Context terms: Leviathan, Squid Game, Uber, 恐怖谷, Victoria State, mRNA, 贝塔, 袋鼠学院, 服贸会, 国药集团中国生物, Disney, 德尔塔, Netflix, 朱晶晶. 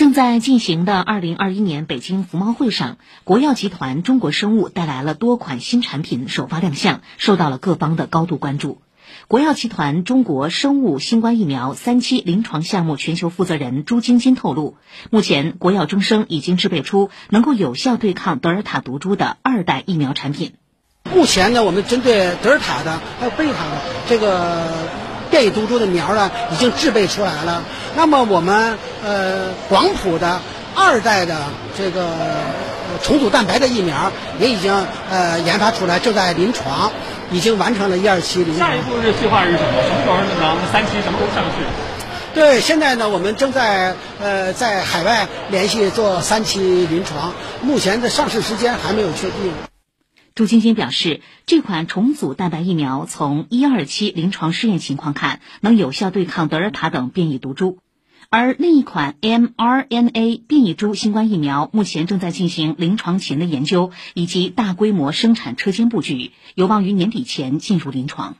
正在进行的2021年北京服贸会上，国药集团中国生物带来了多款新产品首发亮相，受到了各方的高度关注。国药集团中国生物新冠疫苗3期临床项目全球负责人朱晶晶透露，目前国药中生已经制备出能够有效对抗德尔塔毒株的2代疫苗产品。目前呢，我们针对德尔塔的还有贝塔的这个变异毒株的苗呢，已经制备出来了。那么我们广谱的2代的这个重组蛋白的疫苗也已经研发出来，正在临床，已经完成了1、2期临床。下一步是计划是什么？什么时候能3期什么时候上市？对，现在呢，我们正在在海外联系做3期临床，目前的上市时间还没有确定。朱晶晶表示，这款重组蛋白疫苗从1、2期临床试验情况看，能有效对抗德尔塔等变异毒株。而另一款 mRNA 变异株新冠疫苗目前正在进行临床前的研究以及大规模生产车间布局，有望于年底前进入临床。